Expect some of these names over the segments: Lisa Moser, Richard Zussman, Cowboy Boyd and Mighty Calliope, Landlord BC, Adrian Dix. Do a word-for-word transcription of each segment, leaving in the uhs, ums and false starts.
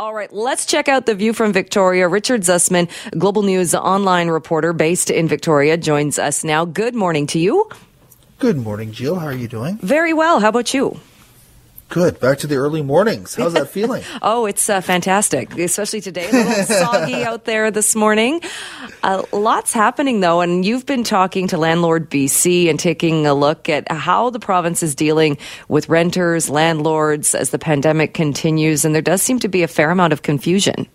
All right, let's check out the view from Victoria. Richard Zussman, Global News online reporter based in Victoria, joins us now. Good morning to you. Good morning, Jill. How are you doing? Very well. How about you? Good. Back to the early mornings. How's that feeling? Oh, it's uh, fantastic, especially today. A little soggy out there this morning. Uh, lots happening, though, and you've been talking to Landlord B C and taking a look at how the province is dealing with renters, landlords, as the pandemic continues, and there does seem to be a fair amount of confusion.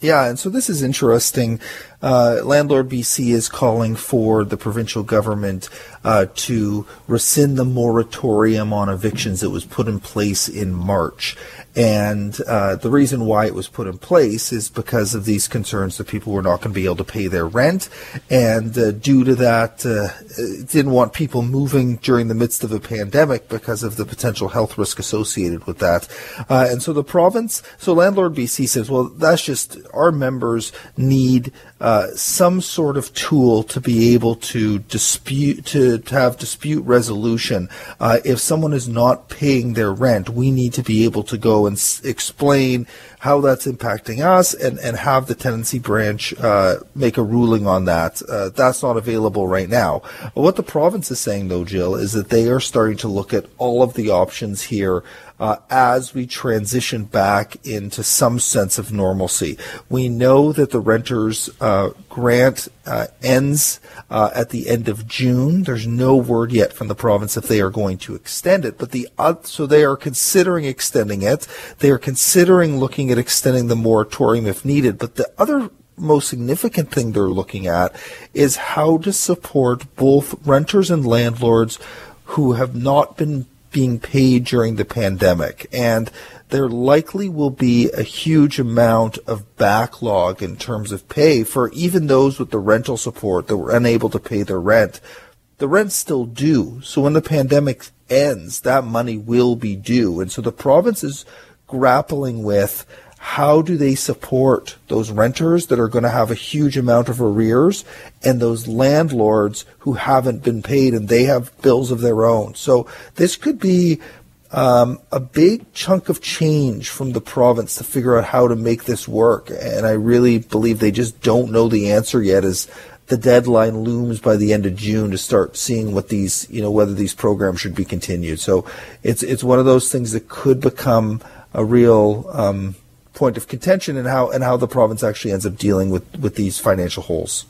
Yeah, and so this is interesting. Uh, Landlord B C is calling for the provincial government uh, to rescind the moratorium on evictions that was put in place in March. And uh, the reason why it was put in place is because of these concerns that people were not going to be able to pay their rent. And uh, due to that, uh, it didn't want people moving during the midst of a pandemic because of the potential health risk associated with that. Uh, and so the province, so Landlord B C says, well, that's just our members need uh some sort of tool to be able to dispute, to, to have dispute resolution. Uh, if someone is not paying their rent, we need to be able to go and s- explain how that's impacting us and, and have the tenancy branch uh, make a ruling on that. Uh, that's not available right now. What the province is saying, though, Jill, is that they are starting to look at all of the options here Uh, as we transition back into some sense of normalcy. We know that the renters uh, grant uh, ends uh, at the end of June. There's no word yet from the province if they are going to extend it, but the uh, so they are considering extending it. They are considering looking at extending the moratorium if needed, but the other most significant thing they're looking at is how to support both renters and landlords who have not been being paid during the pandemic, and there likely will be a huge amount of backlog in terms of pay for even those with the rental support that were unable to pay their rent. The rent's still due, so when the pandemic ends, that money will be due, and so the province is grappling with how do they support those renters that are going to have a huge amount of arrears and those landlords who haven't been paid and they have bills of their own. So this could be um, a big chunk of change from the province to figure out how to make this work. And I really believe they just don't know the answer yet as the deadline looms by the end of June to start seeing what these, you know, whether these programs should be continued. So it's, it's one of those things that could become a real, um, point of contention and how and how the province actually ends up dealing with, with these financial holes.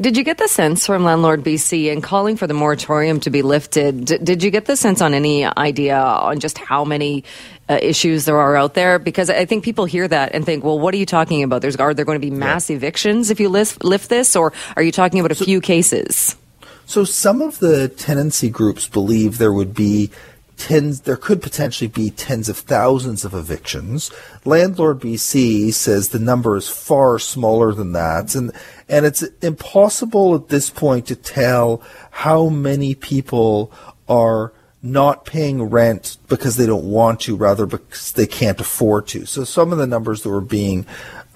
Did you get the sense from Landlord B C and calling for the moratorium to be lifted? D- did you get the sense on any idea on just how many uh, issues there are out there? Because I think people hear that and think, well, what are you talking about? There's Are there going to be mass yeah. evictions if you lift, lift this, or are you talking about a so, few cases? So some of the tenancy groups believe there would be Tens, there could potentially be tens of thousands of evictions. Landlord B C says the number is far smaller than that, and and it's impossible at this point to tell how many people are not paying rent because they don't want to, rather because they can't afford to. So some of the numbers that were being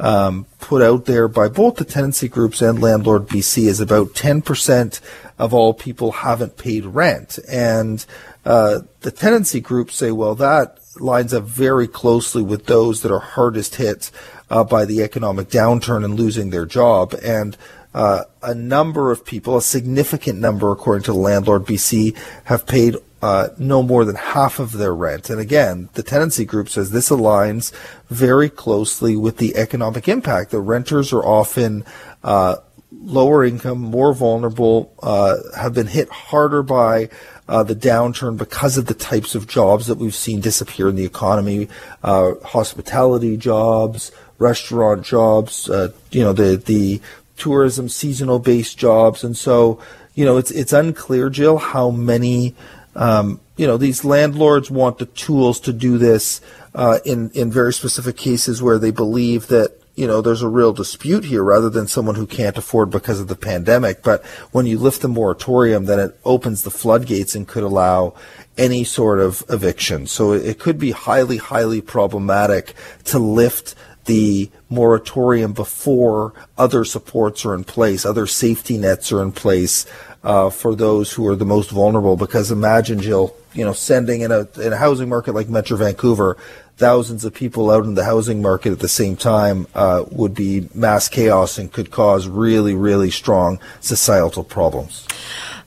um, put out there by both the tenancy groups and Landlord B C is about ten percent of all people haven't paid rent, and Uh, the tenancy groups say, well, that lines up very closely with those that are hardest hit uh, by the economic downturn and losing their job. And uh, a number of people, a significant number, according to Landlord B C, have paid uh, no more than half of their rent. And again, the tenancy group says this aligns very closely with the economic impact. The renters are often uh, lower income, more vulnerable, uh, have been hit harder by Uh, the downturn because of the types of jobs that we've seen disappear in the economy, uh, hospitality jobs, restaurant jobs, uh, you know, the, the tourism seasonal based jobs. And so, you know, it's, it's unclear, Jill, how many, um, you know, these landlords want the tools to do this, uh, in, in very specific cases where they believe that, you know, there's a real dispute here rather than someone who can't afford because of the pandemic. But when you lift the moratorium, then it opens the floodgates and could allow any sort of eviction. So it could be highly, highly problematic to lift the moratorium before other supports are in place, other safety nets are in place uh, for those who are the most vulnerable. Because imagine, Jill, you know, sending in a, in a housing market like Metro Vancouver, thousands of people out in the housing market at the same time uh, would be mass chaos and could cause really, really strong societal problems.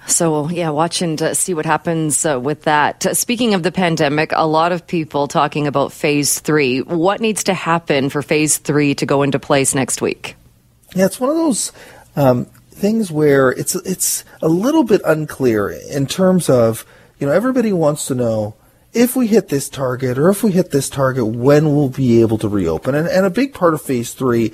So, yeah, watch and uh, see what happens uh, with that. Uh, speaking of the pandemic, a lot of people talking about phase three. What needs to happen for phase three to go into place next week? Yeah, it's one of those um, things where it's it's a little bit unclear in terms of, you know, everybody wants to know if we hit this target or if we hit this target, when we'll be able to reopen. And, and a big part of phase three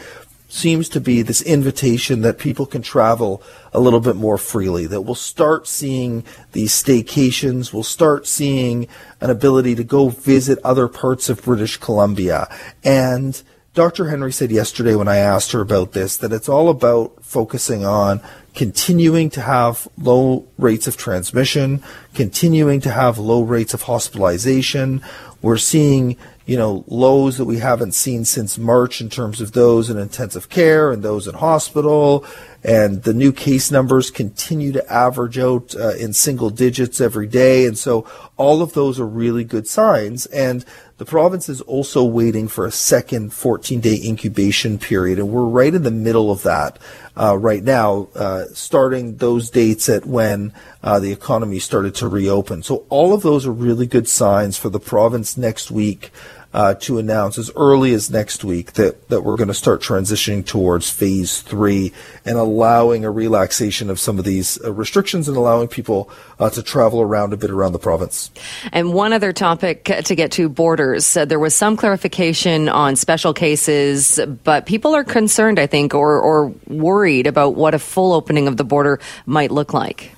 seems to be this invitation that people can travel a little bit more freely, that we'll start seeing these staycations, we'll start seeing an ability to go visit other parts of British Columbia. And Doctor Henry said yesterday when I asked her about this, that it's all about focusing on continuing to have low rates of transmission, continuing to have low rates of hospitalization. We're seeing, you know, lows that we haven't seen since March in terms of those in intensive care and those in hospital, and the new case numbers continue to average out uh, in single digits every day. And so all of those are really good signs. And the province is also waiting for a second fourteen-day incubation period, and we're right in the middle of that uh, right now, uh, starting those dates at when uh, the economy started to reopen. So all of those are really good signs for the province next week Uh, to announce as early as next week that, that we're going to start transitioning towards phase three and allowing a relaxation of some of these uh, restrictions and allowing people uh, to travel around a bit around the province. And one other topic to get to, borders. Uh, there was some clarification on special cases, but people are concerned, I think, or, or worried about what a full opening of the border might look like.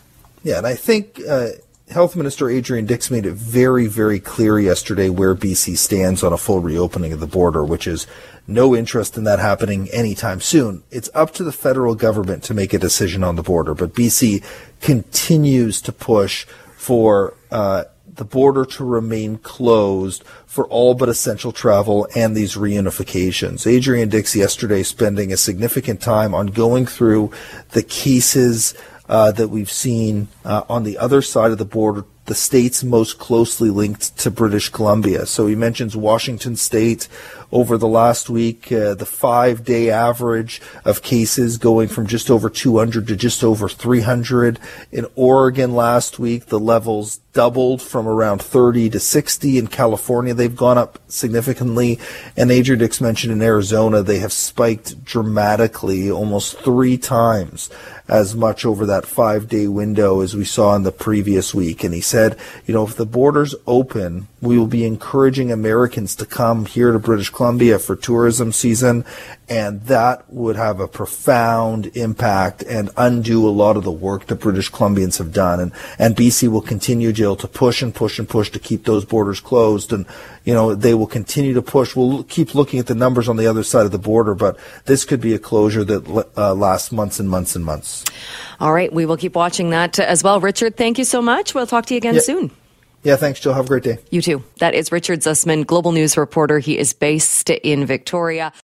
Yeah, and I think Uh, Health Minister Adrian Dix made it very, very clear yesterday where B C stands on a full reopening of the border, which is no interest in that happening anytime soon. It's up to the federal government to make a decision on the border, but B C continues to push for uh, the border to remain closed for all but essential travel and these reunifications. Adrian Dix yesterday spending a significant time on going through the cases Uh, that we've seen uh, on the other side of the border, the states most closely linked to British Columbia. So he mentions Washington State over the last week, uh, the five-day average of cases going from just over two hundred to just over three hundred. In Oregon last week, the levels doubled from around thirty to sixty. In California, they've gone up significantly. And Adrian Dix mentioned in Arizona, they have spiked dramatically, almost three times as much over that five-day window as we saw in the previous week. And he said, you know, if the borders open, we will be encouraging Americans to come here to British Columbia for tourism season, and that would have a profound impact and undo a lot of the work that British Columbians have done. And, and B C will continue, Jill, to push and push and push to keep those borders closed. And, you know, they will continue to push. We'll keep looking at the numbers on the other side of the border, but this could be a closure that uh, lasts months and months and months. All right. We will keep watching that as well. Richard, thank you so much. We'll talk to you again yeah. soon. Yeah, thanks, Jill. Have a great day. You too. That is Richard Zussman, Global News reporter. He is based in Victoria.